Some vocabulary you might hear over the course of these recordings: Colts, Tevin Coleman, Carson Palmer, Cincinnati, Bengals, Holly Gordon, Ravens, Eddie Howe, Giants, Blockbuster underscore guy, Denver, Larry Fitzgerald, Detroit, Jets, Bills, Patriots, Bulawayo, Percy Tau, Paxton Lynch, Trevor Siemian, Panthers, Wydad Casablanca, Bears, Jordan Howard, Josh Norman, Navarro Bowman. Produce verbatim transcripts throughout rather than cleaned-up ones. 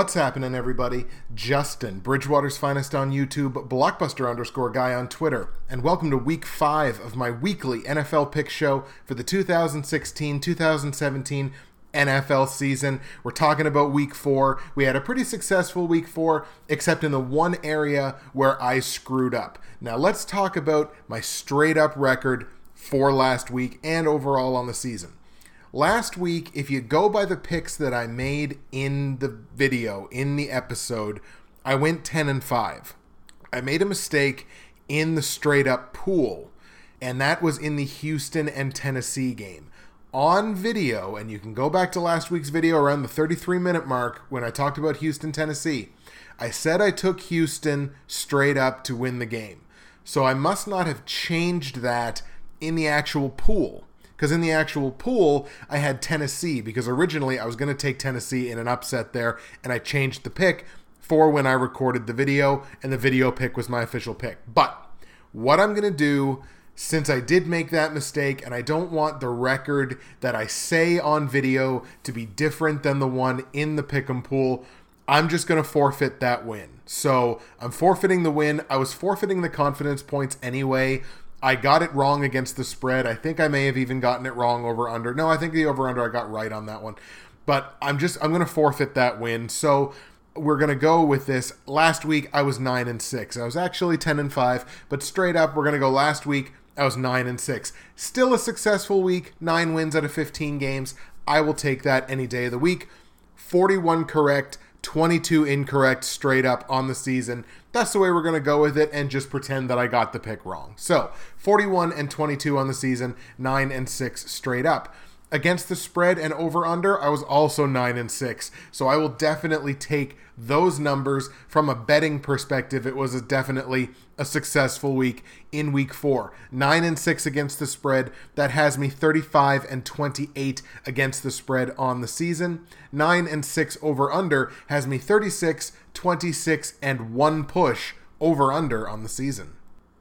What's happening, everybody? Justin, Bridgewater's Finest on YouTube, Blockbuster underscore guy on Twitter, and welcome to week five of my weekly N F L pick show for the two thousand sixteen two thousand seventeen N F L season. We're talking about week four. We had a pretty successful week four, except in the one area where I screwed up. Now let's talk about my straight up record for last week and overall on the season. Last week, if you go by the picks that I made in the video, in the episode, I went ten and five. I made a mistake in the straight up pool, and that was in the Houston and Tennessee game. On video, and you can go back to last week's video around the thirty-three minute mark when I talked about Houston, Tennessee, I said I took Houston straight up to win the game. So I must not have changed that in the actual pool. Because in the actual pool, I had Tennessee, because originally I was going to take Tennessee in an upset there, and I changed the pick for when I recorded the video, and the video pick was my official pick. But what I'm going to do, since I did make that mistake, and I don't want the record that I say on video to be different than the one in the pick'em pool, I'm just going to forfeit that win. So I'm forfeiting the win. I was forfeiting the confidence points anyway. I got it wrong against the spread. I think I may have even gotten it wrong over under. No, I think the over under I got right on that one. But I'm just I'm going to forfeit that win. So we're going to go with this. Last week I was nine and six. I was actually ten and five, but straight up we're going to go last week I was nine and six. Still a successful week, nine wins out of fifteen games. I will take that any day of the week. forty-one correct, twenty-two incorrect straight up on the season. That's the way we're going to go with it and just pretend that I got the pick wrong. So forty-one and twenty-two on the season, nine and six straight up. Against the spread and over under, I was also nine and six. So I will definitely take those numbers. From a betting perspective, it was a definitely a successful week in week four. nine and six against the spread. That has me thirty-five and twenty-eight against the spread on the season. nine and six over under has me thirty-six, twenty-six, and one push over under on the season.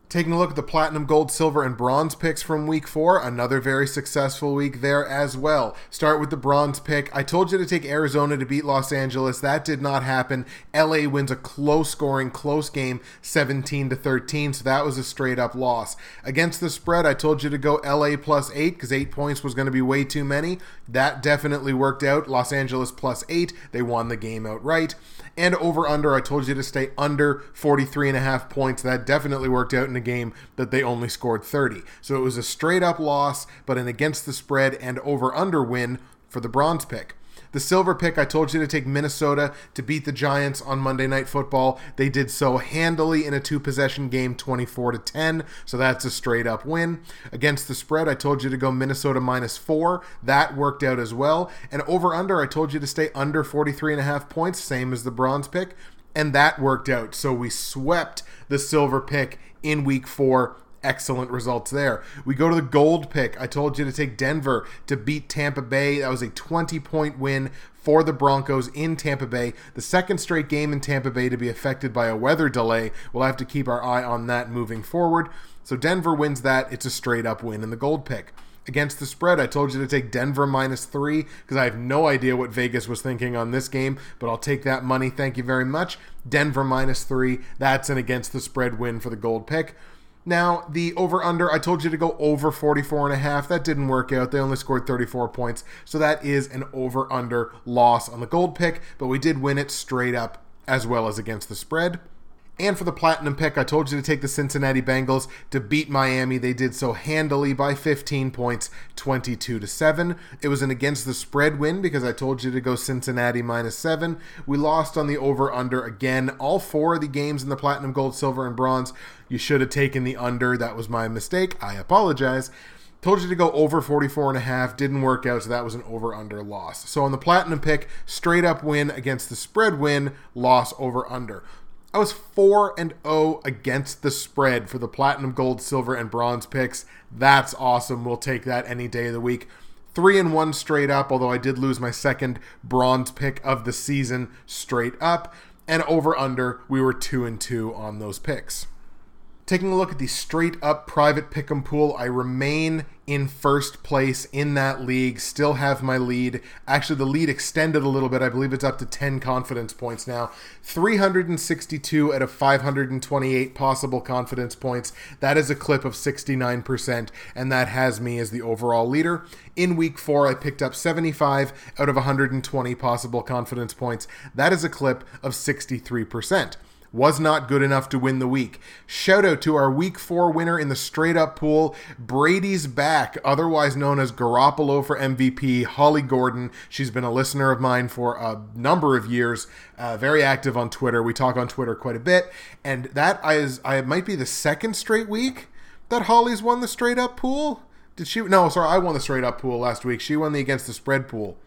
Taking a look at the platinum, gold, silver, and bronze picks from week four, another very successful week there as well. Start with the bronze pick. I told you to take Arizona to beat Los Angeles. That did not happen. L A wins a close scoring, close game, seventeen to thirteen, so that was a straight up loss. Against the spread, I told you to go L A plus eight because eight points was going to be way too many. That definitely worked out. Los Angeles plus eight. They won the game outright. And over under, I told you to stay under forty-three and a half points. That definitely worked out in a game that they only scored thirty. So it was a straight up loss, but an against the spread and over under win for the bronze pick. The silver pick, I told you to take Minnesota to beat the Giants on Monday Night Football. They did so handily in a two-possession game, twenty-four to ten, so that's a straight-up win. Against the spread, I told you to go Minnesota minus four. That worked out as well. And over-under, I told you to stay under forty-three and a half points, same as the bronze pick, and that worked out. So we swept the silver pick in week four. Excellent results there. We go to the gold pick. I told you to take Denver to beat Tampa Bay. That was a twenty point win for the Broncos in Tampa Bay. The second straight game in Tampa Bay to be affected by a weather delay. We'll have to keep our eye on that moving forward. So Denver wins that. It's a straight up win in the gold pick. Against the spread, I told you to take Denver minus three because I have no idea what Vegas was thinking on this game, but I'll take that money. Thank you very much. Denver minus three. That's an against the spread win for the gold pick. Now, the over-under, I told you to go over forty-four and a half. That didn't work out. They only scored thirty-four points. So that is an over-under loss on the gold pick, but we did win it straight up as well as against the spread. And for the platinum pick, I told you to take the Cincinnati Bengals to beat Miami. They did so handily by fifteen points, twenty-two to seven. It was an against the spread win because I told you to go Cincinnati minus seven. We lost on the over-under again. All four of the games in the platinum, gold, silver, and bronze, you should have taken the under. That was my mistake. I apologize. Told you to go over forty-four and a half. Didn't work out, so that was an over-under loss. So on the platinum pick, straight-up win against the spread win, loss over-under. I was four and oh against the spread for the platinum, gold, silver, and bronze picks. That's awesome. We'll take that any day of the week. three and one straight up, although I did lose my second bronze pick of the season straight up. And over under, we were two and two on those picks. Taking a look at the straight-up private pick'em pool, I remain in first place in that league, still have my lead. Actually, the lead extended a little bit. I believe it's up to ten confidence points now. three hundred sixty-two out of five hundred twenty-eight possible confidence points. That is a clip of sixty-nine percent, and that has me as the overall leader. In week four, I picked up seventy-five out of one hundred twenty possible confidence points. That is a clip of sixty-three percent. Was not good enough to win the week. Shout out to our week four winner in the straight up pool, Brady's Back, otherwise known as Garoppolo for M V P, Holly Gordon. She's been a listener of mine for a number of years, uh, very active on Twitter. We talk on Twitter quite a bit. And that is, I might be the second straight week that Holly's won the straight up pool. Did she? No, sorry, I won the straight up pool last week. She won the against the spread pool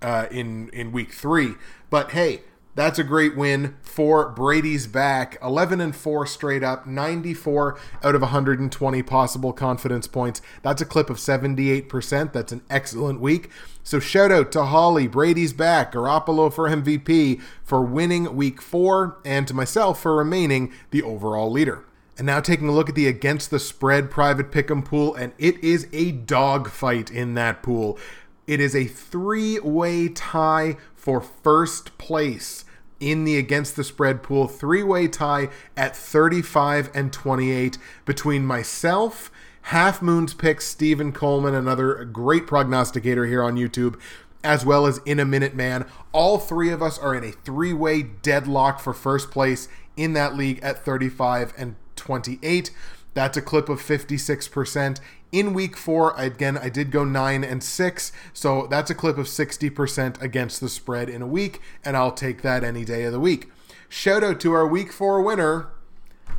uh, in, in week three. But hey, that's a great win for Brady's Back. eleven and four straight up, ninety-four out of one hundred twenty possible confidence points. That's a clip of seventy-eight percent. That's an excellent week. So shout out to Holly, Brady's Back, Garoppolo for M V P for winning week four, and to myself for remaining the overall leader. And now taking a look at the against the spread private pick'em pool, and it is a dogfight in that pool. It is a three-way tie for first place in the against the spread pool, three-way tie at thirty-five and twenty-eight between myself, Half Moon's picks, Stephen Coleman, another great prognosticator here on YouTube, as well as In a Minute Man. All three of us are in a three-way deadlock for first place in that league at thirty-five and twenty-eight. That's a clip of fifty-six percent. In week four, again, I did go nine and six, so that's a clip of sixty percent against the spread in a week, and I'll take that any day of the week. Shout out to our week four winner,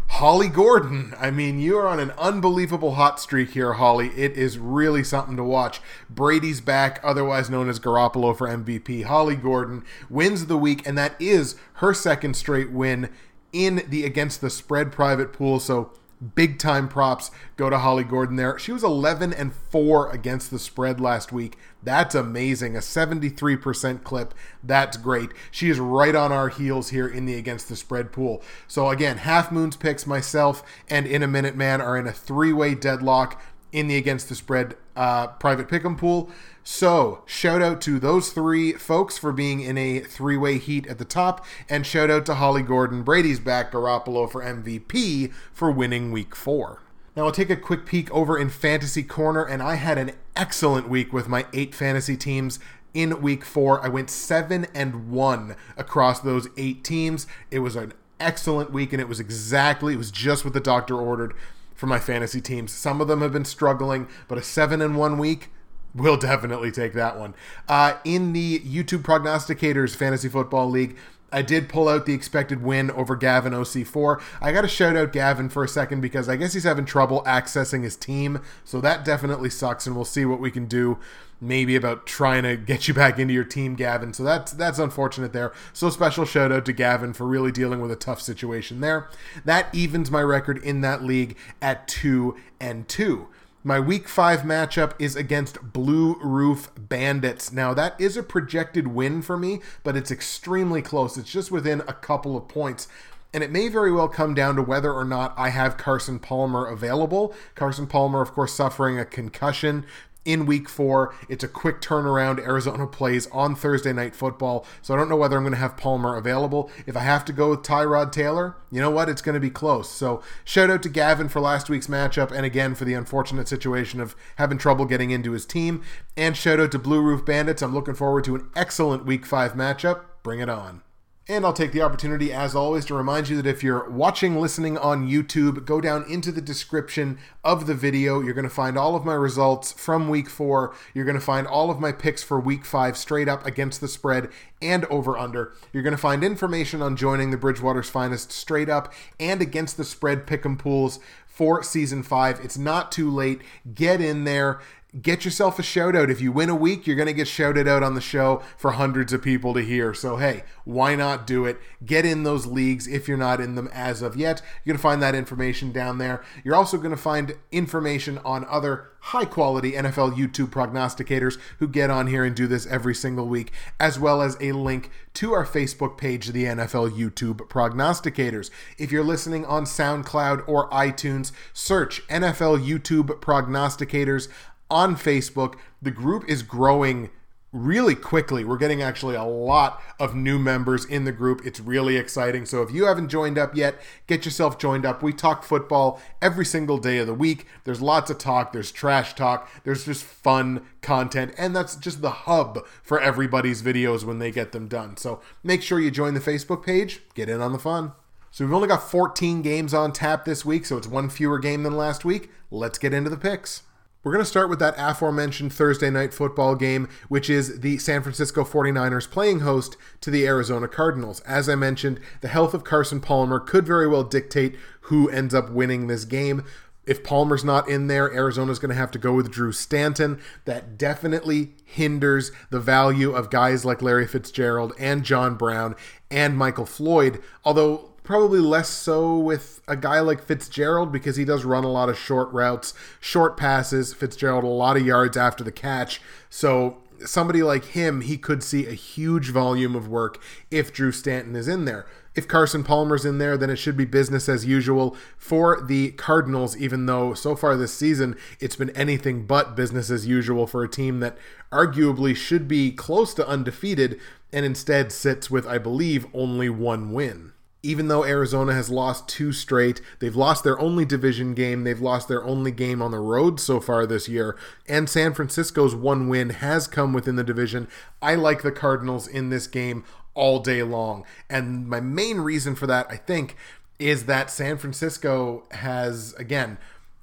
Holly Gordon. I mean, you are on an unbelievable hot streak here, Holly. It is really something to watch. Brady's Back, otherwise known as Garoppolo for M V P. Holly Gordon wins the week, and that is her second straight win in the against the spread private pool, so big time props go to Holly Gordon there. She was eleven and four against the spread last week. That's amazing. A seventy-three percent clip. That's great. She is right on our heels here in the against the spread pool. So again, Half Moon's picks, myself, and In a Minute Man are in a three-way deadlock in the against the spread uh, private pick'em pool. So shout out to those three folks for being in a three-way heat at the top, and shout out to Holly Gordon, Brady's Back, Garoppolo for M V P for winning week four. Now I'll take a quick peek over in Fantasy Corner, and I had an excellent week with my eight fantasy teams. In week four, I went seven and one across those eight teams. It was an excellent week, and it was exactly, it was just what the doctor ordered for my fantasy teams. Some of them have been struggling, but a seven and one week, we'll definitely take that one. Uh, in the YouTube Prognosticators Fantasy Football League, I did pull out the expected win over Gavin O C four. I got to shout out Gavin for a second because I guess he's having trouble accessing his team, so that definitely sucks, and we'll see what we can do maybe about trying to get you back into your team, Gavin. So that's that's unfortunate there. So special shout out to Gavin for really dealing with a tough situation there. That evens my record in that league at two and two. My week five matchup is against Blue Roof Bandits. Now, that is a projected win for me, but it's extremely close. It's just within a couple of points. And it may very well come down to whether or not I have Carson Palmer available. Carson Palmer, of course, suffering a concussion in week four. It's a quick turnaround. Arizona plays on Thursday Night Football, so I don't know whether I'm going to have Palmer available. If I have to go with Tyrod Taylor, you know what? It's going to be close. So shout out to Gavin for last week's matchup, and again for the unfortunate situation of having trouble getting into his team. And shout out to Blue Roof Bandits. I'm looking forward to an excellent week five matchup. Bring it on. And I'll take the opportunity, as always, to remind you that if you're watching, listening on YouTube, go down into the description of the video. You're going to find all of my results from week four. You're going to find all of my picks for week five, straight up, against the spread, and over-under. You're going to find information on joining the Bridgewater's Finest straight up and against the spread pick'em pools for season five. It's not too late. Get in there. Get yourself a shout out. If you win a week, you're going to get shouted out on the show for hundreds of people to hear. So, hey, why not do it? Get in those leagues if you're not in them as of yet. You're going to find that information down there. You're also going to find information on other high-quality N F L YouTube prognosticators who get on here and do this every single week, as well as a link to our Facebook page, the N F L YouTube Prognosticators. If you're listening on SoundCloud or iTunes, search N F L YouTube Prognosticators on Facebook. The group is growing really quickly. We're getting actually a lot of new members in the group. It's really exciting. So if you haven't joined up yet, get yourself joined up. We talk football every single day of the week. There's lots of talk. There's trash talk. There's just fun content. And that's just the hub for everybody's videos when they get them done. So make sure you join the Facebook page. Get in on the fun. So we've only got fourteen games on tap this week, so it's one fewer game than last week. Let's get into the picks. We're going to start with that aforementioned Thursday night football game, which is the San Francisco forty-niners playing host to the Arizona Cardinals. As I mentioned, the health of Carson Palmer could very well dictate who ends up winning this game. If Palmer's not in there, Arizona's going to have to go with Drew Stanton. That definitely hinders the value of guys like Larry Fitzgerald and John Brown and Michael Floyd, although probably less so with a guy like Fitzgerald because he does run a lot of short routes, short passes, Fitzgerald a lot of yards after the catch. So somebody like him, he could see a huge volume of work if Drew Stanton is in there. If Carson Palmer's in there, then it should be business as usual for the Cardinals, even though so far this season, it's been anything but business as usual for a team that arguably should be close to undefeated and instead sits with, I believe, only one win. Even though Arizona has lost two straight, they've lost their only division game, they've lost their only game on the road so far this year, and San Francisco's one win has come within the division. I like the Cardinals in this game all day long. And my main reason for that, I think, is that San Francisco has, again,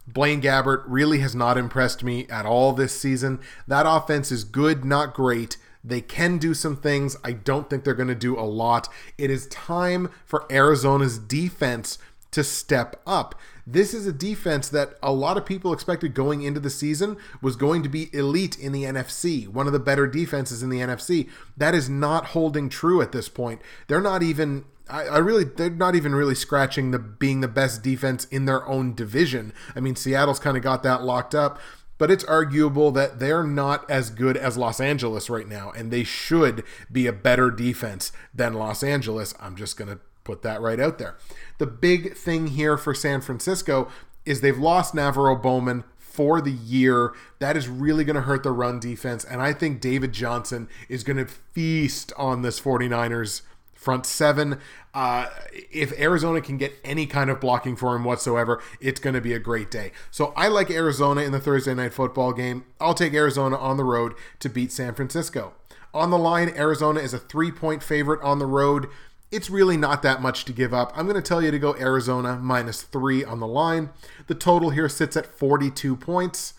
Blaine Gabbert really has not impressed me at all this season. That offense is good, not great. They can do some things. I don't think they're going to do a lot. It is time for Arizona's defense to step up. This is a defense that a lot of people expected going into the season was going to be elite in the N F C, one of the better defenses in the N F C. That is not holding true at this point. They're not even... I really, they're not even really scratching the being the best defense in their own division. I mean, Seattle's kind of got that locked up, but it's arguable that they're not as good as Los Angeles right now, and they should be a better defense than Los Angeles. I'm just going to put that right out there. The big thing here for San Francisco is they've lost Navarro Bowman for the year. That is really going to hurt the run defense, and I think David Johnson is going to feast on this forty-niners front seven. Uh, if Arizona can get any kind of blocking for him whatsoever, it's going to be a great day. So I like Arizona in the Thursday night football game. I'll take Arizona on the road to beat San Francisco. On the line, Arizona is a three-point favorite on the road. It's really not that much to give up. I'm going to tell you to go Arizona minus three on the line. The total here sits at forty-two points.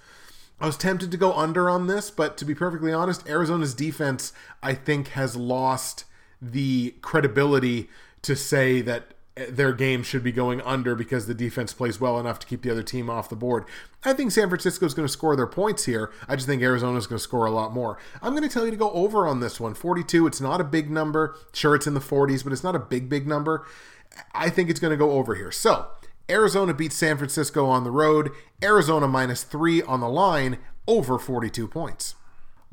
I was tempted to go under on this, but to be perfectly honest, Arizona's defense, I think, has lost the credibility to say that their game should be going under because the defense plays well enough to keep the other team off the board. I think San Francisco is going to score their points here. I just think Arizona is going to score a lot more. I'm going to tell you to go over on this one. forty-two, it's not a big number. Sure, it's in the forties, but it's not a big, big number. I think it's going to go over here. So Arizona beats San Francisco on the road. Arizona minus three on the line, over forty-two points.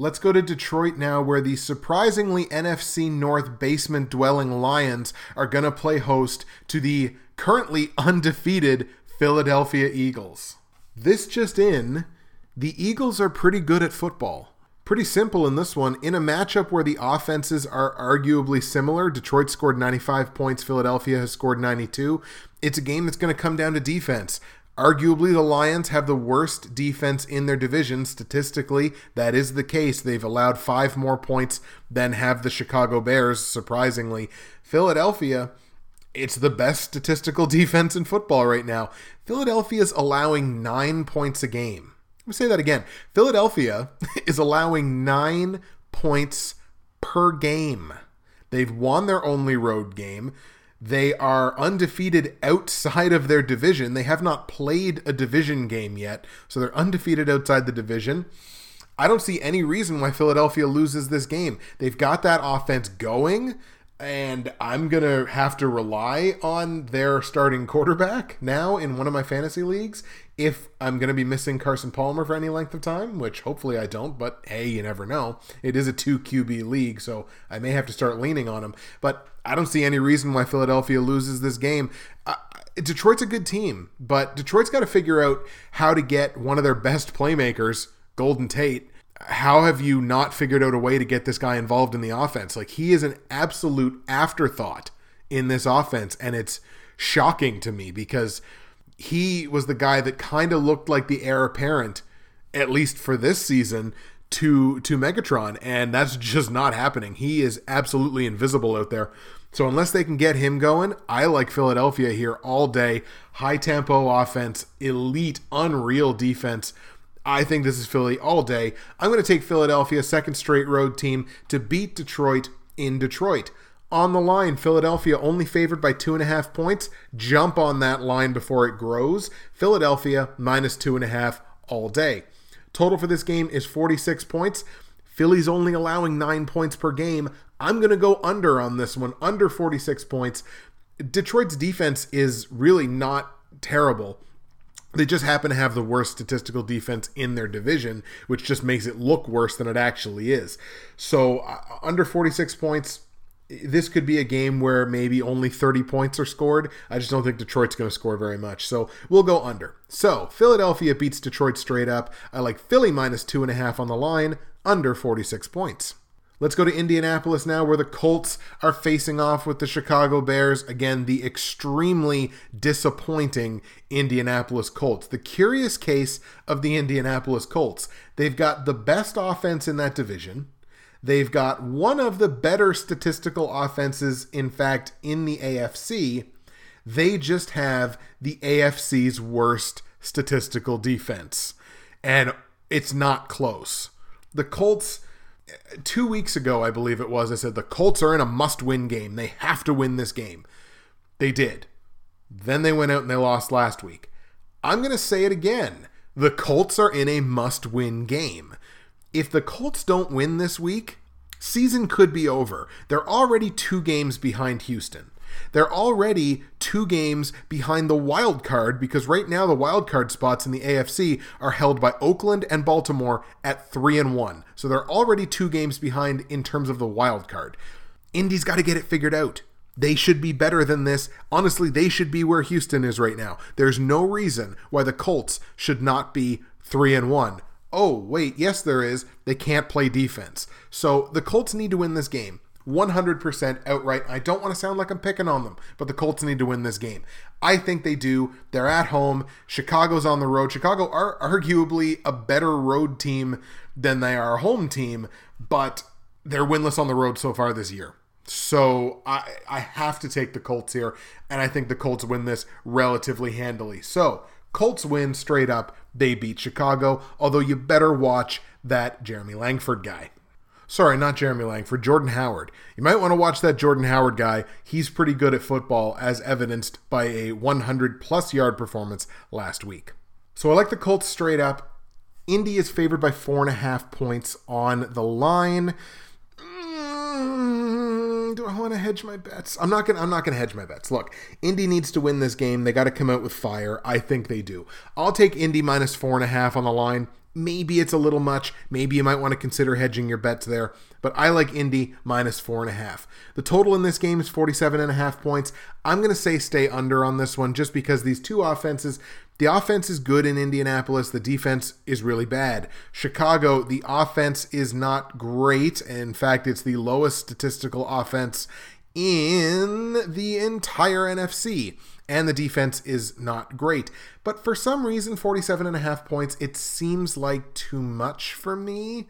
Let's go to Detroit now, where the surprisingly N F C North basement-dwelling Lions are going to play host to the currently undefeated Philadelphia Eagles. This just in, the Eagles are pretty good at football. Pretty simple in this one. In a matchup where the offenses are arguably similar, Detroit scored ninety-five points, Philadelphia has scored ninety-two. It's a game that's going to come down to defense. Arguably, the Lions have the worst defense in their division. Statistically, that is the case. They've allowed five more points than have the Chicago Bears, surprisingly. Philadelphia, it's the best statistical defense in football right now. Philadelphia's allowing nine points a game. Let me say that again. Philadelphia is allowing nine points per game. They've won their only road game. They are undefeated outside of their division. They have not played a division game yet, so they're undefeated outside the division. I don't see any reason why Philadelphia loses this game. They've got that offense going, and I'm going to have to rely on their starting quarterback now in one of my fantasy leagues if I'm going to be missing Carson Palmer for any length of time, which hopefully I don't, but hey, you never know. It is a two Q B league, so I may have to start leaning on him. But I don't see any reason why Philadelphia loses this game. Uh, Detroit's a good team, but Detroit's got to figure out how to get one of their best playmakers, Golden Tate. How have you not figured out a way to get this guy involved in the offense? Like, he is an absolute afterthought in this offense, and it's shocking to me because he was the guy that kind of looked like the heir apparent, at least for this season, to to Megatron, and that's just not happening. He is absolutely invisible out there. So unless they can get him going, I like Philadelphia here all day. High tempo offense, elite, unreal defense. I think this is Philly all day. I'm going to take Philadelphia, second straight road team, to beat Detroit in Detroit. On the line, Philadelphia only favored by two and a half points. Jump on that line before it grows. Philadelphia minus two and a half all day. Total for this game is forty-six points. Philly's only allowing nine points per game. I'm going to go under on this one, under forty-six points. Detroit's defense is really not terrible. They just happen to have the worst statistical defense in their division, which just makes it look worse than it actually is. So uh, under forty-six points, this could be a game where maybe only thirty points are scored. I just don't think Detroit's going to score very much. So we'll go under. So Philadelphia beats Detroit straight up. I like Philly minus two and a half on the line, under forty-six points. Let's go to Indianapolis now, where the Colts are facing off with the Chicago Bears. Again, the extremely disappointing Indianapolis Colts. The curious case of the Indianapolis Colts. They've got the best offense in that division. They've got one of the better statistical offenses, in fact, in the A F C. They just have the A F C's worst statistical defense. And it's not close. The Colts... Two weeks ago, I believe it was, I said the Colts are in a must-win game. They have to win this game. They did. Then they went out and they lost last week. I'm going to say it again. The Colts are in a must-win game. If the Colts don't win this week, season could be over. They're already two games behind Houston. They're already two games behind the wild card, because right now the wild card spots in the A F C are held by Oakland and Baltimore at three and one. So they're already two games behind in terms of the wild card. Indy's got to get it figured out. They should be better than this. Honestly, they should be where Houston is right now. There's no reason why the Colts should not be three and one. Oh, wait, yes, there is. They can't play defense. So the Colts need to win this game. one hundred percent outright. I don't want to sound like I'm picking on them, but the Colts need to win this game. I think they do. They're at home. Chicago's on the road. Chicago are arguably a better road team than they are a home team, but they're winless on the road so far this year. So I, I have to take the Colts here, and I think the Colts win this relatively handily. So Colts win straight up. They beat Chicago, although you better watch that Jeremy Langford guy. Sorry, not Jeremy Langford, Jordan Howard. You might want to watch that Jordan Howard guy. He's pretty good at football, as evidenced by a one hundred plus yard performance last week. So I like the Colts straight up. Indy is favored by four and a half points on the line. Mm, do I want to hedge my bets? I'm not gonna. I'm not gonna hedge my bets. Look, Indy needs to win this game. They got to come out with fire. I think they do. I'll take Indy minus four and a half on the line. Maybe it's a little much. Maybe you might want to consider hedging your bets there. But I like Indy minus four and a half. The total in this game is forty-seven and a half points. I'm going to say stay under on this one just because these two offenses, the offense is good in Indianapolis. The defense is really bad. Chicago, the offense is not great. In fact, it's the lowest statistical offense in the entire N F C. And the defense is not great. But for some reason, forty-seven and a half points, it seems like too much for me.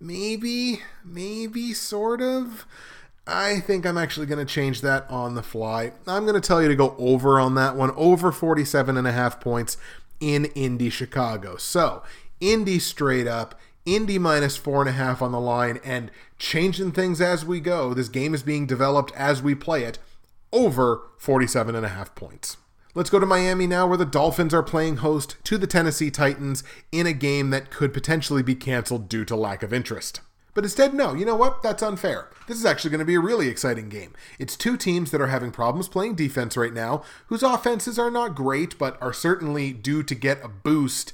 Maybe, maybe, sort of. I think I'm actually going to change that on the fly. I'm going to tell you to go over on that one, over forty-seven and a half points in Indy, Chicago. So, Indy straight up, Indy minus four and a half on the line, and changing things as we go. This game is being developed as we play it. over forty-seven and a half points. Let's go to Miami now, where the Dolphins are playing host to the Tennessee Titans in a game that could potentially be canceled due to lack of interest. But instead, no, you know what? That's unfair. This is actually going to be a really exciting game. It's two teams that are having problems playing defense right now, whose offenses are not great, but are certainly due to get a boost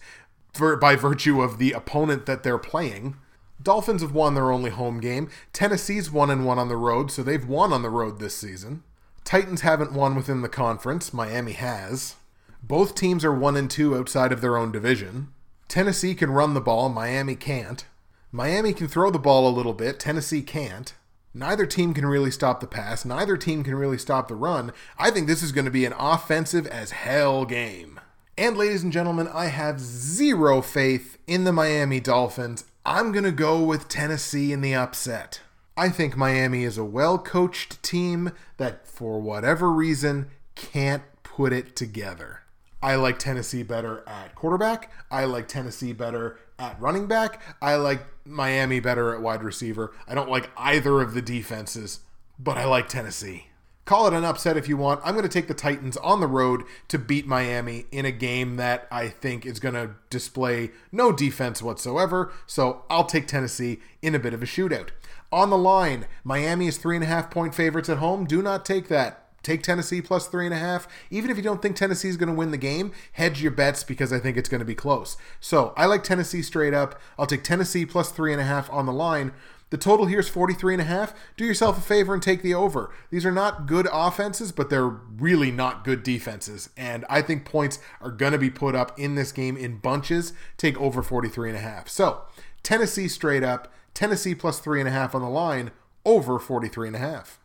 for, by virtue of the opponent that they're playing. Dolphins have won their only home game. Tennessee's one and one on the road, so they've won on the road this season. Titans haven't won within the conference. Miami has. Both teams are one and two outside of their own division. Tennessee can run the ball. Miami can't. Miami can throw the ball a little bit. Tennessee can't. Neither team can really stop the pass. Neither team can really stop the run. I think this is going to be an offensive as hell game. And ladies and gentlemen, I have zero faith in the Miami Dolphins. I'm going to go with Tennessee in the upset. I think Miami is a well-coached team that, for whatever reason, can't put it together. I like Tennessee better at quarterback. I like Tennessee better at running back. I like Miami better at wide receiver. I don't like either of the defenses, but I like Tennessee. Call it an upset if you want. I'm going to take the Titans on the road to beat Miami in a game that I think is going to display no defense whatsoever, so I'll take Tennessee in a bit of a shootout. On the line, Miami is three and a half point favorites at home. Do not take that. Take Tennessee plus three and a half. Even if you don't think Tennessee is going to win the game, hedge your bets because I think it's going to be close. So I like Tennessee straight up. I'll take Tennessee plus three and a half on the line. The total here is forty-three and a half. Do yourself a favor and take the over. These are not good offenses, but they're really not good defenses. And I think points are going to be put up in this game in bunches. Take over forty-three and a half. So Tennessee straight up. Tennessee plus three and a half on the line, over forty-three and a half.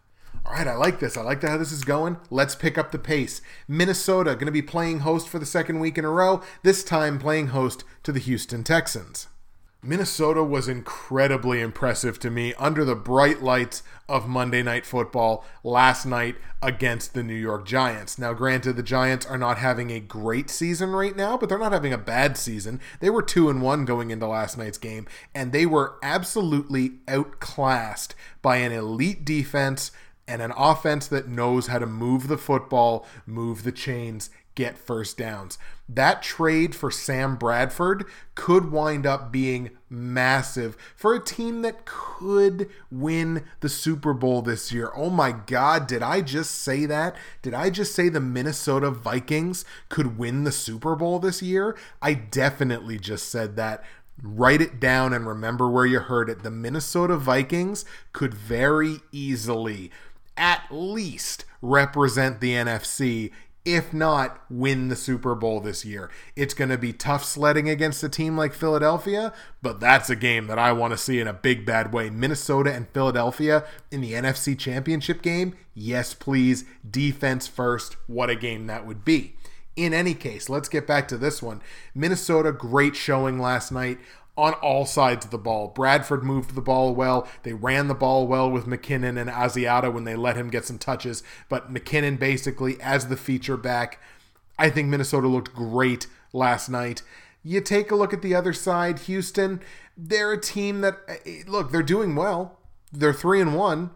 All right, I like this. I like how this is going. Let's pick up the pace. Minnesota going to be playing host for the second week in a row, this time playing host to the Houston Texans. Minnesota was incredibly impressive to me under the bright lights of Monday Night Football last night against the New York Giants. Now, granted, the Giants are not having a great season right now, but they're not having a bad season. They were two and one going into last night's game, and they were absolutely outclassed by an elite defense and an offense that knows how to move the football, move the chains, get first downs. That trade for Sam Bradford could wind up being massive for a team that could win the Super Bowl this year. Oh my God, did I just say that? Did I just say the Minnesota Vikings could win the Super Bowl this year? I definitely just said that. Write it down and remember where you heard it. The Minnesota Vikings could very easily at least represent the N F C, if not win the Super Bowl this year. It's going to be tough sledding against a team like Philadelphia, but that's a game that I want to see in a big bad way. Minnesota and Philadelphia in the N F C Championship game? Yes, please. Defense first. What a game that would be. In any case, let's get back to this one. Minnesota, great showing last night on all sides of the ball. Bradford moved the ball well. They ran the ball well with McKinnon and Asiata when they let him get some touches. But McKinnon basically as the feature back. I think Minnesota looked great last night. You take a look at the other side, Houston. They're a team that, look, they're doing well. They're three and one,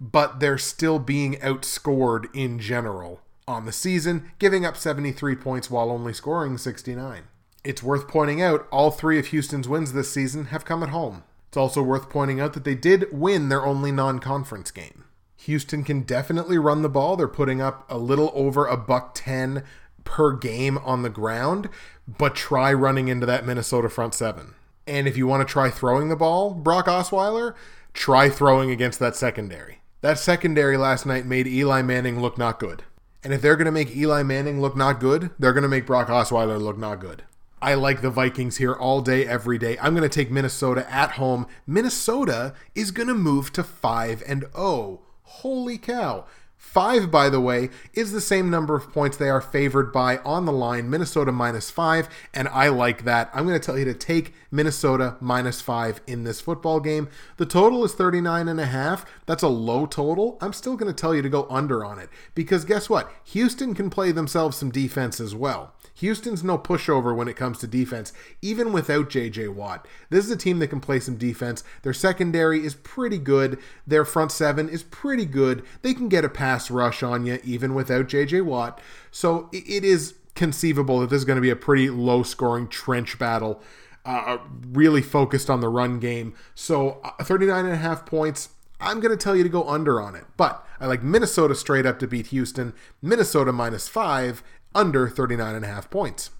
but they're still being outscored in general on the season, giving up seventy-three points while only scoring sixty-nine. It's worth pointing out all three of Houston's wins this season have come at home. It's also worth pointing out that they did win their only non-conference game. Houston can definitely run the ball. They're putting up a little over a buck ten per game on the ground, but try running into that Minnesota front seven. And if you want to try throwing the ball, Brock Osweiler, try throwing against that secondary. That secondary last night made Eli Manning look not good. And if they're going to make Eli Manning look not good, they're going to make Brock Osweiler look not good. I like the Vikings here all day, every day. I'm going to take Minnesota at home. Minnesota is going to move to five and oh. Holy cow. Five, by the way, is the same number of points they are favored by on the line. Minnesota minus five, and I like that. I'm going to tell you to take Minnesota minus five in this football game. The total is thirty-nine and a half. That's a low total. I'm still going to tell you to go under on it because guess what? Houston can play themselves some defense as well. Houston's no pushover when it comes to defense, even without J J Watt. This is a team that can play some defense. Their secondary is pretty good. Their front seven is pretty good. They can get a pass pass rush on you, even without J J Watt. So it is conceivable that this is going to be a pretty low-scoring trench battle, uh, really focused on the run game. So thirty-nine and a half points, I'm going to tell you to go under on it. But I like Minnesota straight up to beat Houston. Minnesota minus five, under thirty-nine and a half points.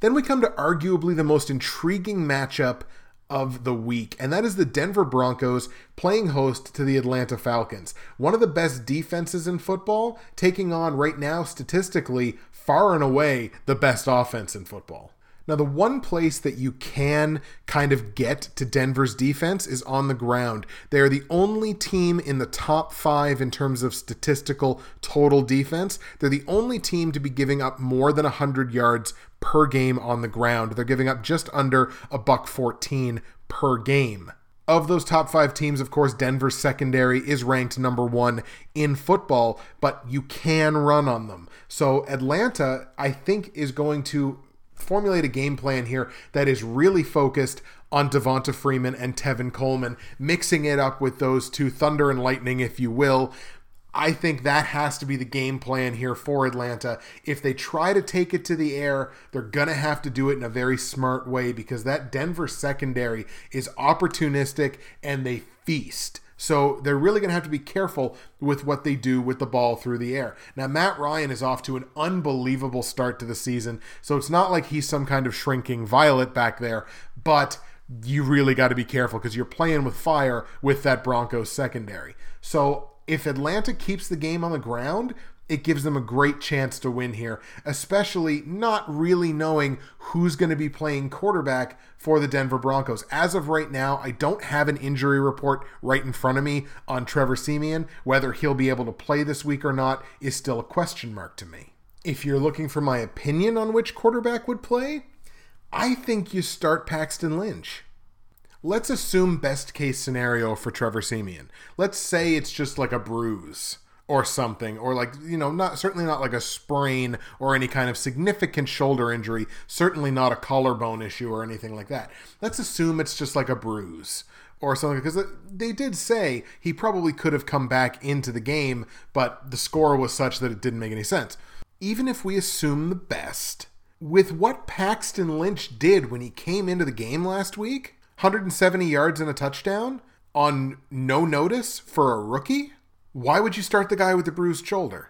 Then we come to arguably the most intriguing matchup of the week, and that is the Denver Broncos playing host to the Atlanta Falcons. One of the best defenses in football, taking on right now, statistically, far and away, the best offense in football. Now, the one place that you can kind of get to Denver's defense is on the ground. They are the only team in the top five in terms of statistical total defense. They're the only team to be giving up more than one hundred yards per game on the ground. They're giving up just under a buck fourteen per game. Of those top five teams, of course, Denver's secondary is ranked number one in football, but you can run on them. So Atlanta, I think, is going to formulate a game plan here that is really focused on Devonta Freeman and Tevin Coleman, mixing it up with those two, thunder and lightning, if you will. I think that has to be the game plan here for Atlanta. If they try to take it to the air, they're going to have to do it in a very smart way, because that Denver secondary is opportunistic and they feast. So they're really going to have to be careful with what they do with the ball through the air. Now, Matt Ryan is off to an unbelievable start to the season, so it's not like he's some kind of shrinking violet back there, but you really got to be careful because you're playing with fire with that Broncos secondary. So if Atlanta keeps the game on the ground, it gives them a great chance to win here, especially not really knowing who's going to be playing quarterback for the Denver Broncos. As of right now, I don't have an injury report right in front of me on Trevor Siemian. Whether he'll be able to play this week or not is still a question mark to me. If you're looking for my opinion on which quarterback would play, I think you start Paxton Lynch. Let's assume best case scenario for Trevor Siemian. Let's say it's just like a bruise or something, or like, you know, not certainly not like a sprain or any kind of significant shoulder injury, certainly not a collarbone issue or anything like that. Let's assume it's just like a bruise or something, because they did say he probably could have come back into the game, but the score was such that it didn't make any sense. Even if we assume the best, with what Paxton Lynch did when he came into the game last week, one hundred seventy yards and a touchdown on no notice for a rookie? Why would you start the guy with a bruised shoulder?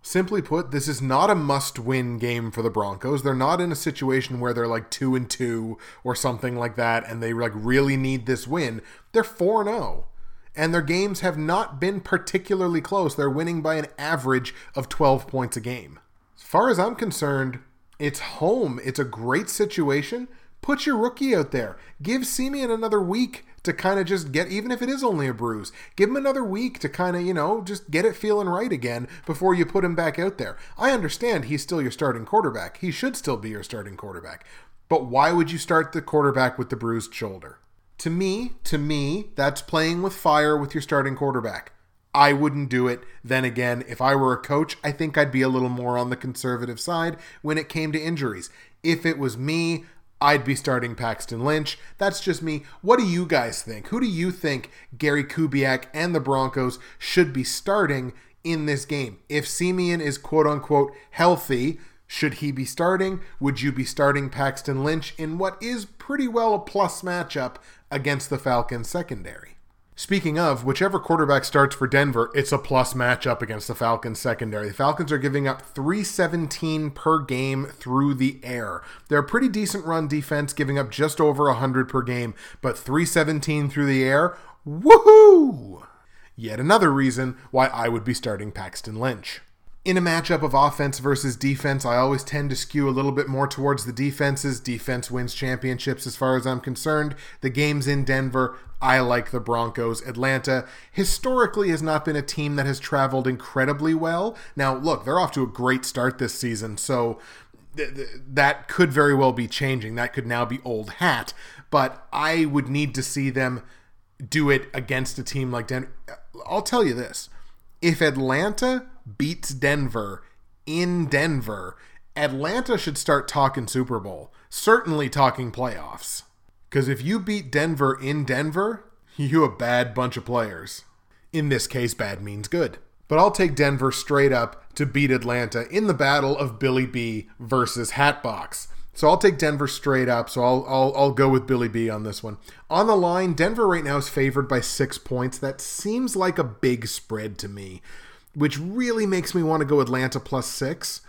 Simply put, this is not a must-win game for the Broncos. They're not in a situation where they're like two and two or something like that, and they like really need this win. They're four and zero, and their games have not been particularly close. They're winning by an average of twelve points a game. As far as I'm concerned, it's home. It's a great situation. Put your rookie out there. Give Siemian another week to kind of just get, even if it is only a bruise, give him another week to kind of, you know, just get it feeling right again before you put him back out there. I understand he's still your starting quarterback. He should still be your starting quarterback. But why would you start the quarterback with the bruised shoulder? To me, to me, that's playing with fire with your starting quarterback. I wouldn't do it. Then again, if I were a coach, I think I'd be a little more on the conservative side when it came to injuries. If it was me, I'd be starting Paxton Lynch. That's just me. What do you guys think? Who do you think Gary Kubiak and the Broncos should be starting in this game? If Siemian is quote-unquote healthy, should he be starting? Would you be starting Paxton Lynch in what is pretty well a plus matchup against the Falcons secondary? Speaking of, whichever quarterback starts for Denver, it's a plus matchup against the Falcons secondary. The Falcons are giving up three seventeen per game through the air. They're a pretty decent run defense, giving up just over one hundred per game, but three seventeen through the air, woohoo! Yet another reason why I would be starting Paxton Lynch. In a matchup of offense versus defense, I always tend to skew a little bit more towards the defenses. Defense wins championships as far as I'm concerned. The game's in Denver. I like the Broncos. Atlanta historically has not been a team that has traveled incredibly well. Now, look, they're off to a great start this season, so th- th- that could very well be changing. That could now be old hat. But I would need to see them do it against a team like Denver. I'll tell you this. If Atlanta beats Denver in Denver, Atlanta should start talking Super Bowl, certainly talking playoffs. Because if you beat Denver in Denver, you a bad bunch of players. In this case, bad means good. but I'll take Denver straight up to beat Atlanta in the battle of Billy B versus Hatbox. So I'll take Denver straight up, so I'll, I'll I'll go with Billy B on this one. On the line, Denver right now is favored by six points. That seems like a big spread to me, which really makes me want to go Atlanta plus six.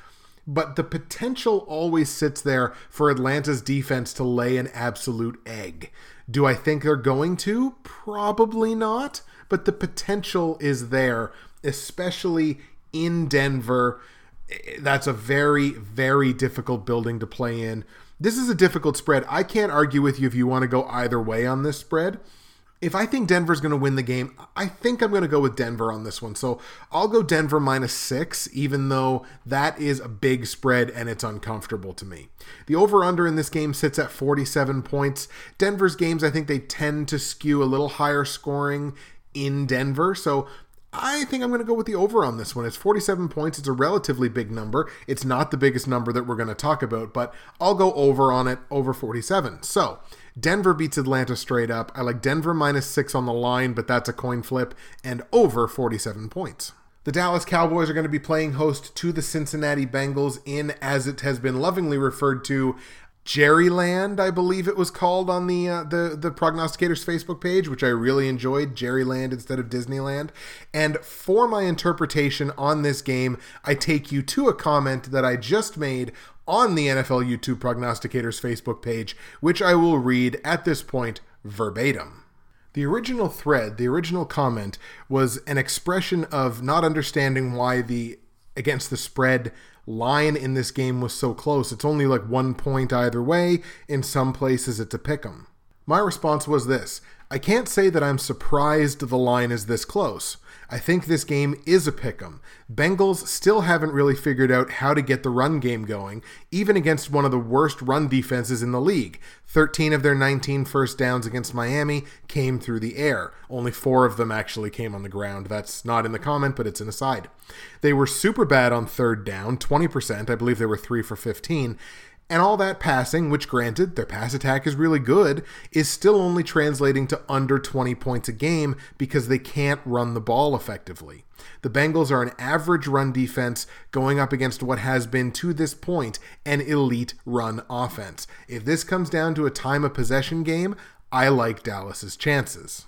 But the potential always sits there for Atlanta's defense to lay an absolute egg. Do I think they're going to? Probably not, but the potential is there, especially in Denver. That's a very, very difficult building to play in. This is a difficult spread. I can't argue with you if you want to go either way on this spread. If I think Denver's going to win the game, I think I'm going to go with Denver on this one. So I'll go Denver minus six, even though that is a big spread and it's uncomfortable to me. The over-under in this game sits at forty-seven points. Denver's games, I think they tend to skew a little higher scoring in Denver. So I think I'm going to go with the over on this one. It's forty-seven points. It's a relatively big number. It's not the biggest number that we're going to talk about, but I'll go over on it, over forty-seven. So Denver beats Atlanta straight up. I like Denver minus six on the line, but that's a coin flip, and over forty-seven points. The Dallas Cowboys are going to be playing host to the Cincinnati Bengals in, as it has been lovingly referred to, Jerryland, I believe it was called on the, uh, the the Prognosticators Facebook page, which I really enjoyed, Jerryland instead of Disneyland. And for my interpretation on this game, I take you to a comment that I just made on the N F L YouTube Prognosticators Facebook page, which I will read at this point verbatim. The original thread, the original comment, was an expression of not understanding why the against the spread line in this game was so close. It's only like one point either way. In some places it's a pick 'em. My response was this: I can't say that I'm surprised the line is this close. I think this game is a pick 'em. Bengals still haven't really figured out how to get the run game going, even against one of the worst run defenses in the league. thirteen of their nineteen first downs against Miami came through the air. Only four of them actually came on the ground. That's not in the comment, but it's an aside. They were super bad on third down, twenty percent. I believe they were three for fifteen. And all that passing, which granted, their pass attack is really good, is still only translating to under twenty points a game because they can't run the ball effectively. The Bengals are an average run defense going up against what has been, to this point, an elite run offense. If this comes down to a time of possession game, I like Dallas's chances.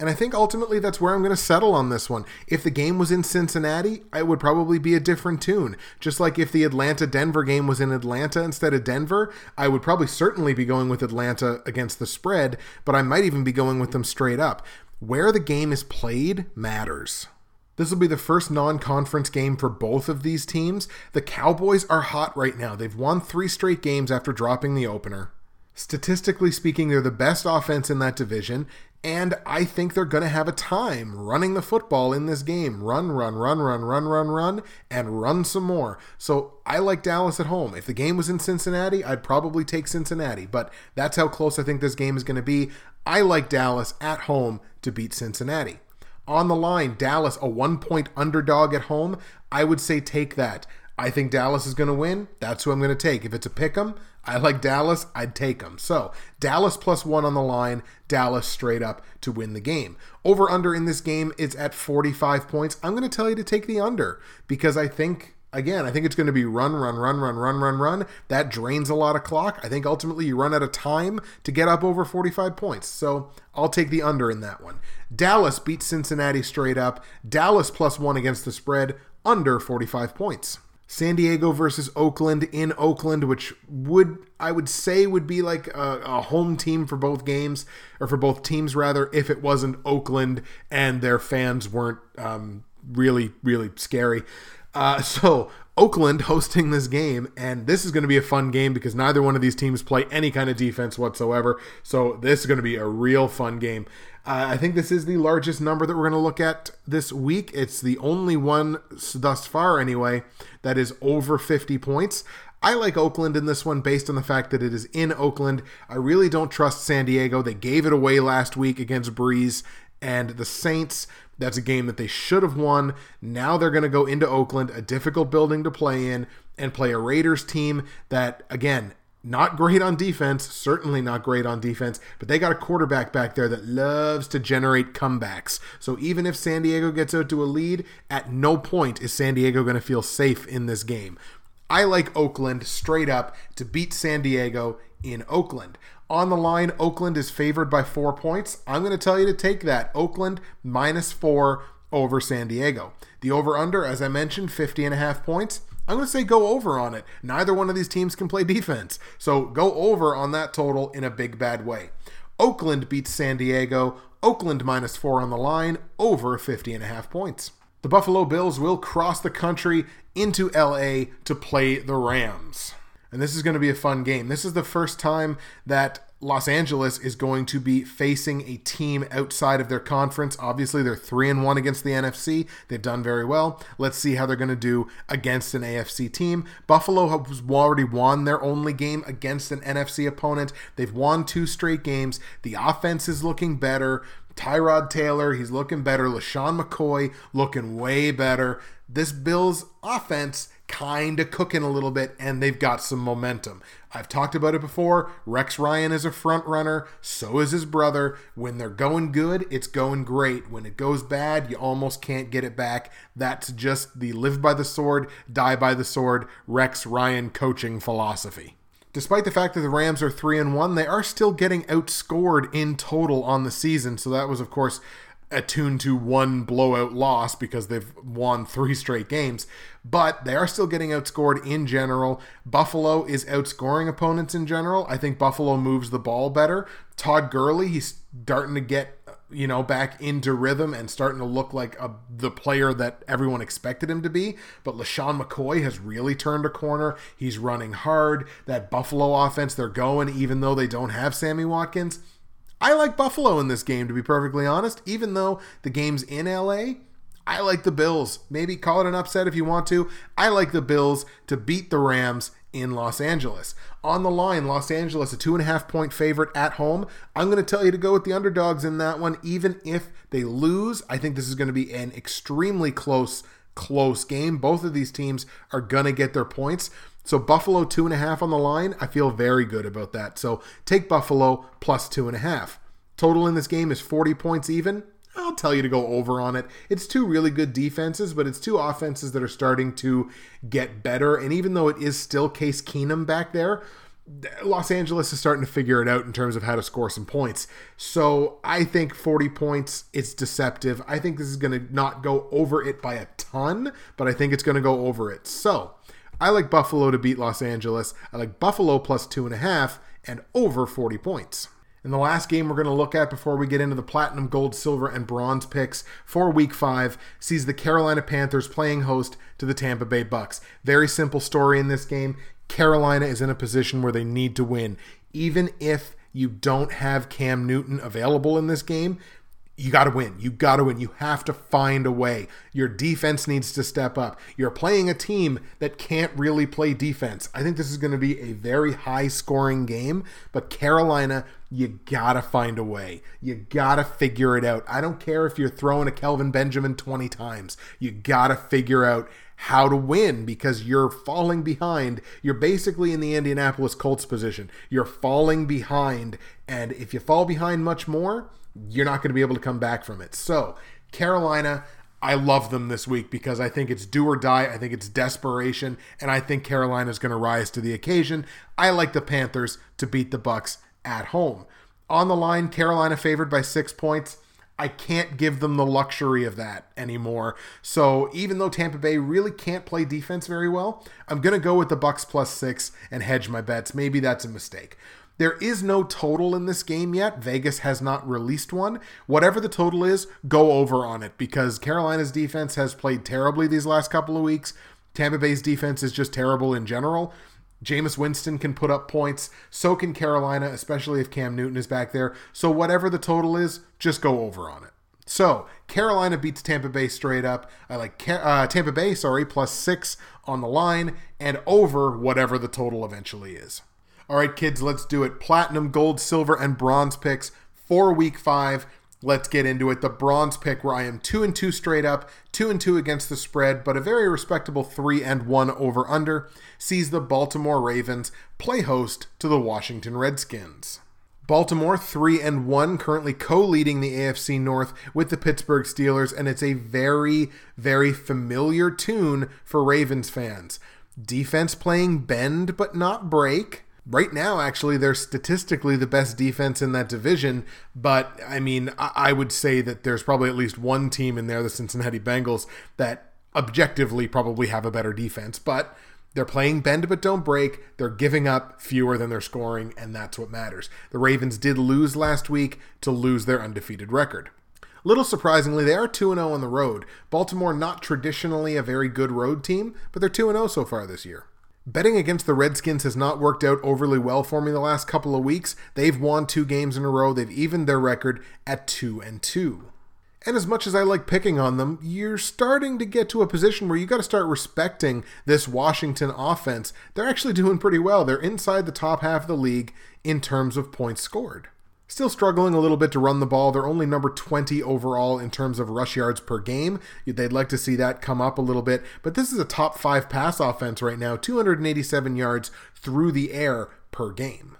And I think ultimately that's where I'm going to settle on this one. If the game was in Cincinnati, it would probably be a different tune. Just like if the Atlanta-Denver game was in Atlanta instead of Denver, I would probably certainly be going with Atlanta against the spread, but I might even be going with them straight up. Where the game is played matters. This will be the first non-conference game for both of these teams. The Cowboys are hot right now. They've won three straight games after dropping the opener. Statistically speaking, they're the best offense in that division, and I think they're going to have a time running the football in this game. Run, run, run, run, run, run, run, and run some more. So I like Dallas at home. If the game was in Cincinnati, I'd probably take Cincinnati, but that's how close I think this game is going to be. I like Dallas at home to beat Cincinnati. On the line, Dallas, a one-point underdog at home. I would say take that. I think Dallas is going to win. That's who I'm going to take. If it's a pick 'em, I like Dallas. I'd take them. So Dallas plus one on the line, Dallas straight up to win the game. Over under in this game is at forty-five points. I'm going to tell you to take the under because I think, again, I think it's going to be run, run, run, run, run, run, run. That drains a lot of clock. I think ultimately you run out of time to get up over forty-five points. So I'll take the under in that one. Dallas beats Cincinnati straight up. Dallas plus one against the spread, under forty-five points. San Diego versus Oakland in Oakland, which would, I would say, would be like a, a home team for both games, or for both teams rather, if it wasn't Oakland and their fans weren't um, really, really scary. Uh, so Oakland hosting this game, and this is going to be a fun game because neither one of these teams play any kind of defense whatsoever. So this is going to be a real fun game. Uh, I think this is the largest number that we're going to look at this week. It's the only one thus far anyway that is over fifty points. I like Oakland in this one based on the fact that it is in Oakland. I really don't trust San Diego. They gave it away last week against Breeze and the Saints. That's a game that they should have won. Now they're going to go into Oakland, a difficult building to play in, and play a Raiders team that, again, Not great on defense, certainly not great on defense, but they got a quarterback back there that loves to generate comebacks. So even if San Diego gets out to a lead, at no point is San Diego going to feel safe in this game. I like Oakland straight up to beat San Diego in Oakland. On the line, Oakland is favored by four points. I'm going to tell you to take that. Oakland minus four over San Diego. The over-under, as I mentioned, fifty and a half points. I'm going to say go over on it. Neither one of these teams can play defense. So go over on that total in a big bad way. Oakland beats San Diego. Oakland minus four on the line, over fifty and a half points. The Buffalo Bills will cross the country into L A to play the Rams. And this is going to be a fun game. This is the first time that Los Angeles is going to be facing a team outside of their conference. Obviously, they're three and one against the N F C. They've done very well. Let's see how they're going to do against an A F C team. Buffalo has already won their only game against an N F C opponent. They've won two straight games. The offense is looking better. Tyrod Taylor, he's looking better. LaShawn McCoy looking way better. This Bills offense kind of cooking a little bit, and they've got some momentum. I've talked about it before. Rex Ryan is a front runner. So is his brother. When they're going good, it's going great. When it goes bad, you almost can't get it back. That's just the live by the sword, die by the sword, Rex Ryan coaching philosophy. Despite the fact that the Rams are three and one, they are still getting outscored in total on the season. So that was, of course, attuned to one blowout loss because they've won three straight games, but they are still getting outscored in general. Buffalo is outscoring opponents in general. I think Buffalo moves the ball better. Todd Gurley, he's starting to get, you know, back into rhythm and starting to look like a, the player that everyone expected him to be. But LaShawn McCoy has really turned a corner. He's running hard. That Buffalo offense, they're going, even though they don't have Sammy Watkins. I like Buffalo in this game, to be perfectly honest. Even though the game's in L A, I like the Bills. Maybe call it an upset if you want to. I like the Bills to beat the Rams in Los Angeles. On the line, Los Angeles, a two and a half point favorite at home. I'm going to tell you to go with the underdogs in that one, even if they lose. I think this is going to be an extremely close, close game. Both of these teams are going to get their points. So Buffalo two and a half on the line. I feel very good about that. So take Buffalo plus two and a half. Total in this game is forty points even. I'll tell you to go over on it. It's two really good defenses, but it's two offenses that are starting to get better. And even though it is still Case Keenum back there, Los Angeles is starting to figure it out in terms of how to score some points. So I think forty points, it's deceptive. I think this is going to not go over it by a ton, but I think it's going to go over it. So I like Buffalo to beat Los Angeles. I like Buffalo plus two and a half and over forty points. And the last game we're going to look at before we get into the platinum, gold, silver, and bronze picks for week five sees the Carolina Panthers playing host to the Tampa Bay Bucks. Very simple story in this game. Carolina is in a position where they need to win. Even if you don't have Cam Newton available in this game, You got to win. You got to win. You have to find a way. Your defense needs to step up. You're playing a team that can't really play defense. I think this is going to be a very high scoring game, but Carolina, you got to find a way. You got to figure it out. I don't care if you're throwing a Kelvin Benjamin twenty times. You got to figure out how to win because you're falling behind. You're basically in the Indianapolis Colts position. You're falling behind, and if you fall behind much more, you're not going to be able to come back from it. So Carolina, I love them this week because I think it's do or die. I think it's desperation, and I think Carolina is going to rise to the occasion. I like the Panthers to beat the Bucks at home. On the line, Carolina favored by six points. I can't give them the luxury of that anymore. So even though Tampa Bay really can't play defense very well, I'm going to go with the Bucks plus six and hedge my bets. Maybe that's a mistake. There is no total in this game yet. Vegas has not released one. Whatever the total is, go over on it because Carolina's defense has played terribly these last couple of weeks. Tampa Bay's defense is just terrible in general. Jameis Winston can put up points. So can Carolina, especially if Cam Newton is back there. So whatever the total is, just go over on it. So Carolina beats Tampa Bay straight up. I like uh, Tampa Bay, sorry, plus six on the line and over whatever the total eventually is. All right, kids, let's do it. Platinum, gold, silver, and bronze picks for week five. Let's get into it. The bronze pick, where I am two and two straight up, two and two against the spread, but a very respectable three and one over under, sees the Baltimore Ravens play host to the Washington Redskins. Baltimore three and one, currently co-leading the A F C North with the Pittsburgh Steelers, and it's a very, very familiar tune for Ravens fans. Defense playing bend but not break. Right now, actually, they're statistically the best defense in that division, but, I mean, I would say that there's probably at least one team in there, the Cincinnati Bengals, that objectively probably have a better defense, but they're playing bend but don't break. They're giving up fewer than they're scoring, and that's what matters. The Ravens did lose last week to lose their undefeated record. Little surprisingly, they are two and oh on the road. Baltimore, not traditionally a very good road team, but they're two and oh so far this year. Betting against the Redskins has not worked out overly well for me the last couple of weeks. They've won two games in a row. They've evened their record at two and two. And as much as I like picking on them, you're starting to get to a position where you got to start respecting this Washington offense. They're actually doing pretty well. They're inside the top half of the league in terms of points scored. Still struggling a little bit to run the ball. They're only number twenty overall in terms of rush yards per game. They'd like to see that come up a little bit. But this is a top five pass offense right now, two hundred eighty-seven yards through the air per game.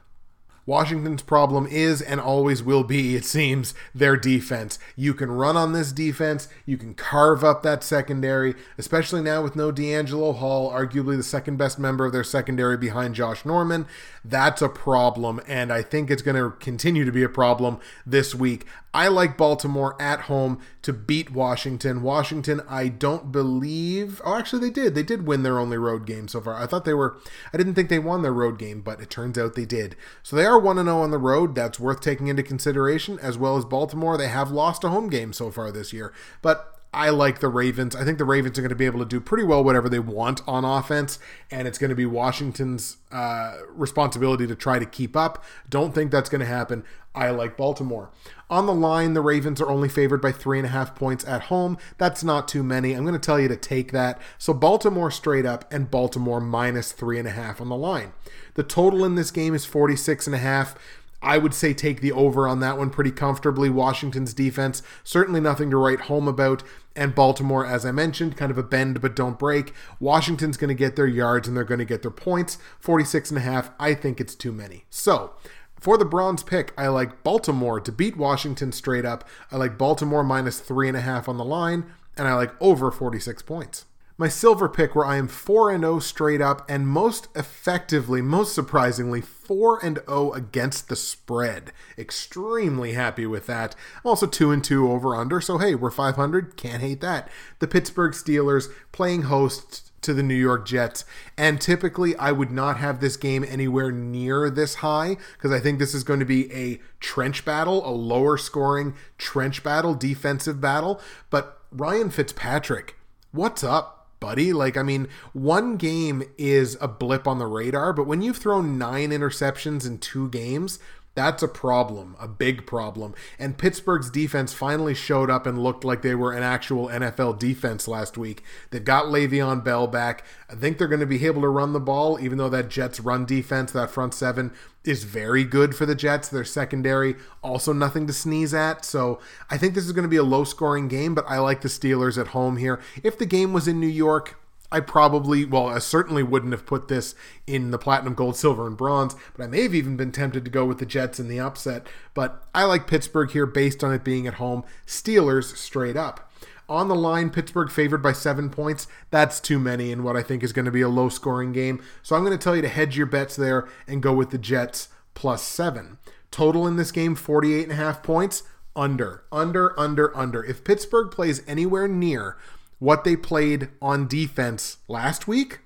Washington's problem is, and always will be, it seems, their defense. You can run on this defense. You can carve up that secondary, especially now with no D'Angelo Hall, arguably the second best member of their secondary behind Josh Norman. That's a problem, and I think it's going to continue to be a problem this week. I like Baltimore at home to beat Washington. Washington, I don't believe... Oh, actually, they did. They did win their only road game so far. I thought they were... I didn't think they won their road game, but it turns out they did. So they are one and oh on the road. That's worth taking into consideration, as well as Baltimore. They have lost a home game so far this year. But I like the Ravens. I think the Ravens are going to be able to do pretty well whatever they want on offense, and it's going to be Washington's uh, responsibility to try to keep up. Don't think that's going to happen. I like Baltimore. On the line, the Ravens are only favored by three and a half points at home. That's not too many. I'm going to tell you to take that. So Baltimore straight up and Baltimore minus three and a half on the line. The total in this game is forty-six and a half. I would say take the over on that one pretty comfortably. Washington's defense, certainly nothing to write home about. And Baltimore, as I mentioned, kind of a bend but don't break. Washington's going to get their yards and they're going to get their points. forty-six and a half, I think it's too many. So for the bronze pick, I like Baltimore to beat Washington straight up. I like Baltimore minus three and a half on the line, and I like over forty-six points. My silver pick, where I am four and oh straight up and most effectively, most surprisingly, four and oh against the spread. Extremely happy with that. I'm also two and two over under, so hey, we're five hundred. Can't hate that. The Pittsburgh Steelers playing host to the New York Jets, and typically I would not have this game anywhere near this high, because I think this is going to be a trench battle, a lower scoring trench battle, defensive battle. But Ryan Fitzpatrick, what's up, buddy? Like, I mean, one game is a blip on the radar, but when you've thrown nine interceptions in two games, that's a problem, a big problem. And Pittsburgh's defense finally showed up and looked like they were an actual N F L defense last week. They've got Le'Veon Bell back. I think they're going to be able to run the ball, even though that Jets run defense, that front seven, is very good for the Jets. Their secondary, also nothing to sneeze at. So I think this is going to be a low-scoring game, but I like the Steelers at home here. If the game was in New York, I probably, well, I certainly wouldn't have put this in the platinum, gold, silver, and bronze, but I may have even been tempted to go with the Jets in the upset. But I like Pittsburgh here based on it being at home. Steelers straight up. On the line, Pittsburgh favored by seven points. That's too many in what I think is going to be a low-scoring game. So I'm going to tell you to hedge your bets there and go with the Jets plus seven. Total in this game, forty-eight and a half points. Under, under, under, under. If Pittsburgh plays anywhere near what they played on defense last week,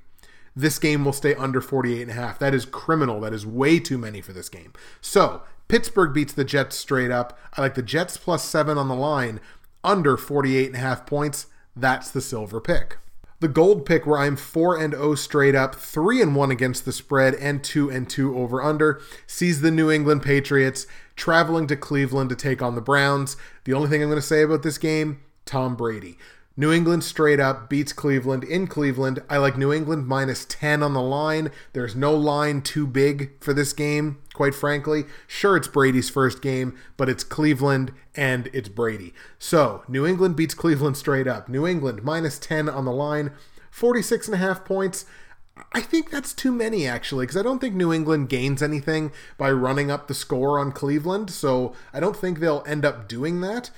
this game will stay under forty-eight and a half. That is criminal. That is way too many for this game. So Pittsburgh beats the Jets straight up. I like the Jets plus seven on the line, under forty-eight and a half points. That's the silver pick. The gold pick, where I'm four and oh straight up, three and one against the spread, and two and two over under, sees the New England Patriots traveling to Cleveland to take on the Browns. The only thing I'm going to say about this game, Tom Brady. New England straight up beats Cleveland in Cleveland. I like New England minus ten on the line. There's no line too big for this game, quite frankly. Sure, it's Brady's first game, but it's Cleveland and it's Brady. So New England beats Cleveland straight up. New England minus ten on the line, forty-six and a half points. I think that's too many, actually, because I don't think New England gains anything by running up the score on Cleveland. So I don't think they'll end up doing that.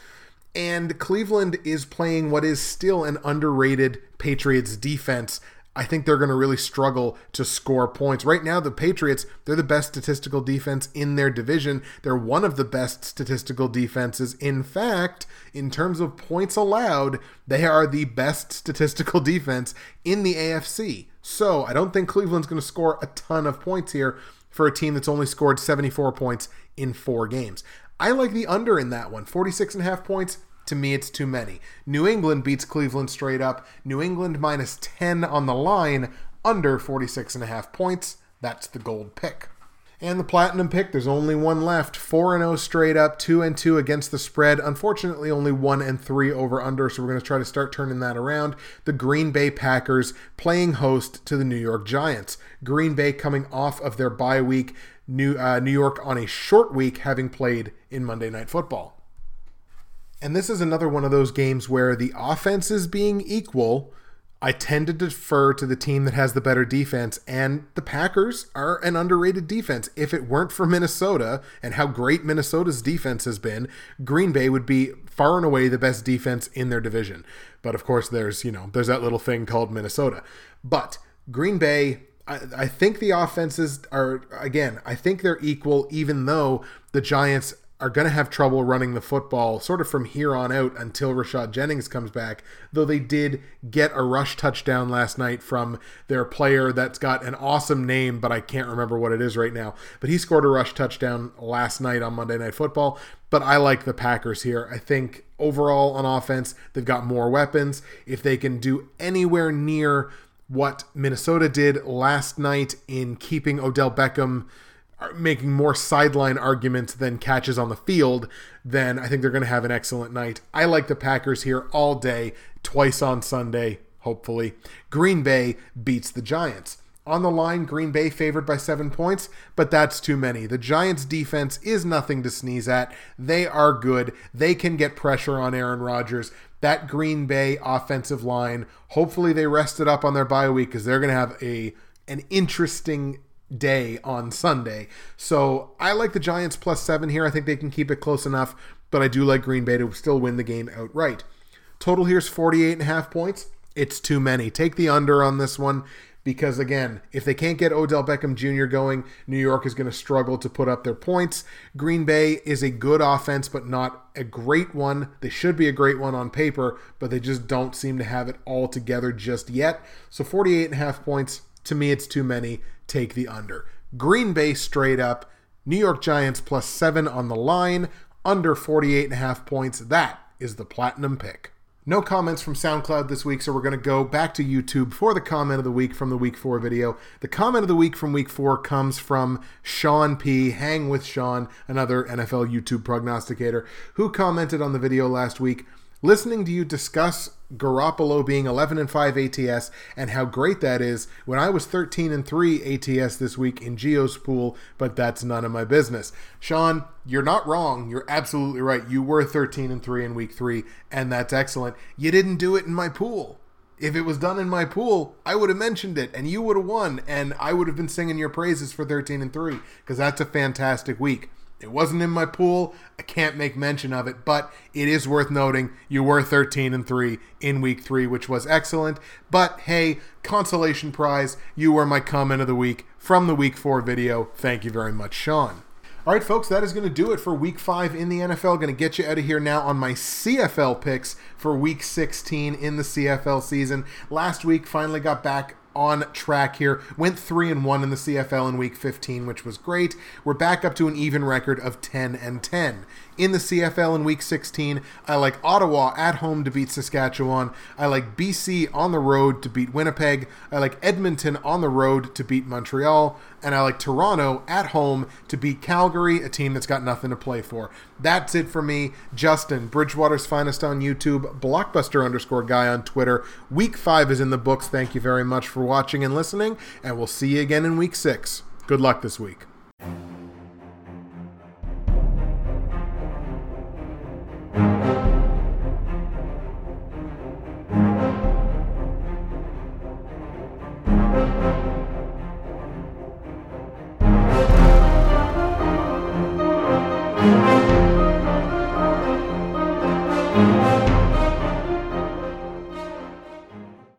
And Cleveland is playing what is still an underrated Patriots defense. I think they're going to really struggle to score points. Right now, the Patriots, they're the best statistical defense in their division. They're one of the best statistical defenses. In fact, in terms of points allowed, they are the best statistical defense in the A F C. So I don't think Cleveland's going to score a ton of points here for a team that's only scored seventy-four points in four games. I like the under in that one. forty-six and a half points, to me, it's too many. New England beats Cleveland straight up. New England minus ten on the line, under forty-six and a half points. That's the gold pick. And the platinum pick, there's only one left. four and oh straight up, two and two against the spread. Unfortunately, only one and three over under, so we're going to try to start turning that around. The Green Bay Packers playing host to the New York Giants. Green Bay coming off of their bye week. New, uh, New York on a short week, having played in Monday Night Football. And this is another one of those games where the offense is being equal. I tend to defer to the team that has the better defense, and the Packers are an underrated defense. If it weren't for Minnesota and how great Minnesota's defense has been, Green Bay would be far and away the best defense in their division. But of course, there's, you know, there's that little thing called Minnesota. But Green Bay, I, I think the offenses are, again, I think they're equal, even though the Giants are going to have trouble running the football sort of from here on out until Rashad Jennings comes back, though they did get a rush touchdown last night from their player that's got an awesome name, but I can't remember what it is right now. But he scored a rush touchdown last night on Monday Night Football. But I like the Packers here. I think overall on offense, they've got more weapons. If they can do anywhere near what Minnesota did last night in keeping Odell Beckham making more sideline arguments than catches on the field, then I think they're going to have an excellent night. I like the Packers here all day, twice on Sunday, hopefully. Green Bay beats the Giants. On the line, Green Bay favored by seven points, but that's too many. The Giants' defense is nothing to sneeze at. They are good. They can get pressure on Aaron Rodgers. That Green Bay offensive line, hopefully they rested up on their bye week, because they're going to have a an interesting day on Sunday. So I like the Giants plus seven here. I think they can keep it close enough, but I do like Green Bay to still win the game outright. Total here's forty-eight and a half points. It's too many. Take the under on this one, because again, if they can't get Odell Beckham Junior going, New York is going to struggle to put up their points. Green Bay is a good offense, but not a great one. They should be a great one on paper, but they just don't seem to have it all together just yet. So forty-eight and a half points, to me, it's too many. Take the under. Green Bay straight up. New York Giants plus seven on the line. Under forty-eight and a half points. That is the platinum pick. No comments from SoundCloud this week, so we're going to go back to YouTube for the comment of the week from the week four video. The comment of the week from week four comes from Sean P. Hang with Sean, another N F L YouTube prognosticator, who commented on the video last week. Listening to you discuss Garoppolo being eleven and five A T S and how great that is, when I was thirteen and three A T S this week in Geo's pool, but that's none of my business. Sean, you're not wrong. You're absolutely right. You were thirteen and three in week three, and that's excellent. You didn't do it in my pool. If it was done in my pool, I would have mentioned it, and you would have won, and I would have been singing your praises for thirteen and three, because that's a fantastic week. It wasn't in my pool. I can't make mention of it, but it is worth noting you were thirteen and three in week three, which was excellent. But hey, consolation prize, you were my comment of the week from the week four video. Thank you very much, Sean. All right, folks, that is going to do it for week five in the N F L. Going to get you out of here now on my C F L picks for week sixteen in the C F L season. Last week, finally got back on track here. Went three and one in the C F L in week fifteen, which was great. We're back up to an even record of ten and ten. In the C F L in week sixteen, I like Ottawa at home to beat Saskatchewan. I like B C on the road to beat Winnipeg. I like Edmonton on the road to beat Montreal. And I like Toronto at home to beat Calgary, a team that's got nothing to play for. That's it for me. Justin, Bridgewater's Finest on YouTube, Blockbuster underscore guy on Twitter. Week five is in the books. Thank you very much for watching and listening, and we'll see you again in week six. Good luck this week.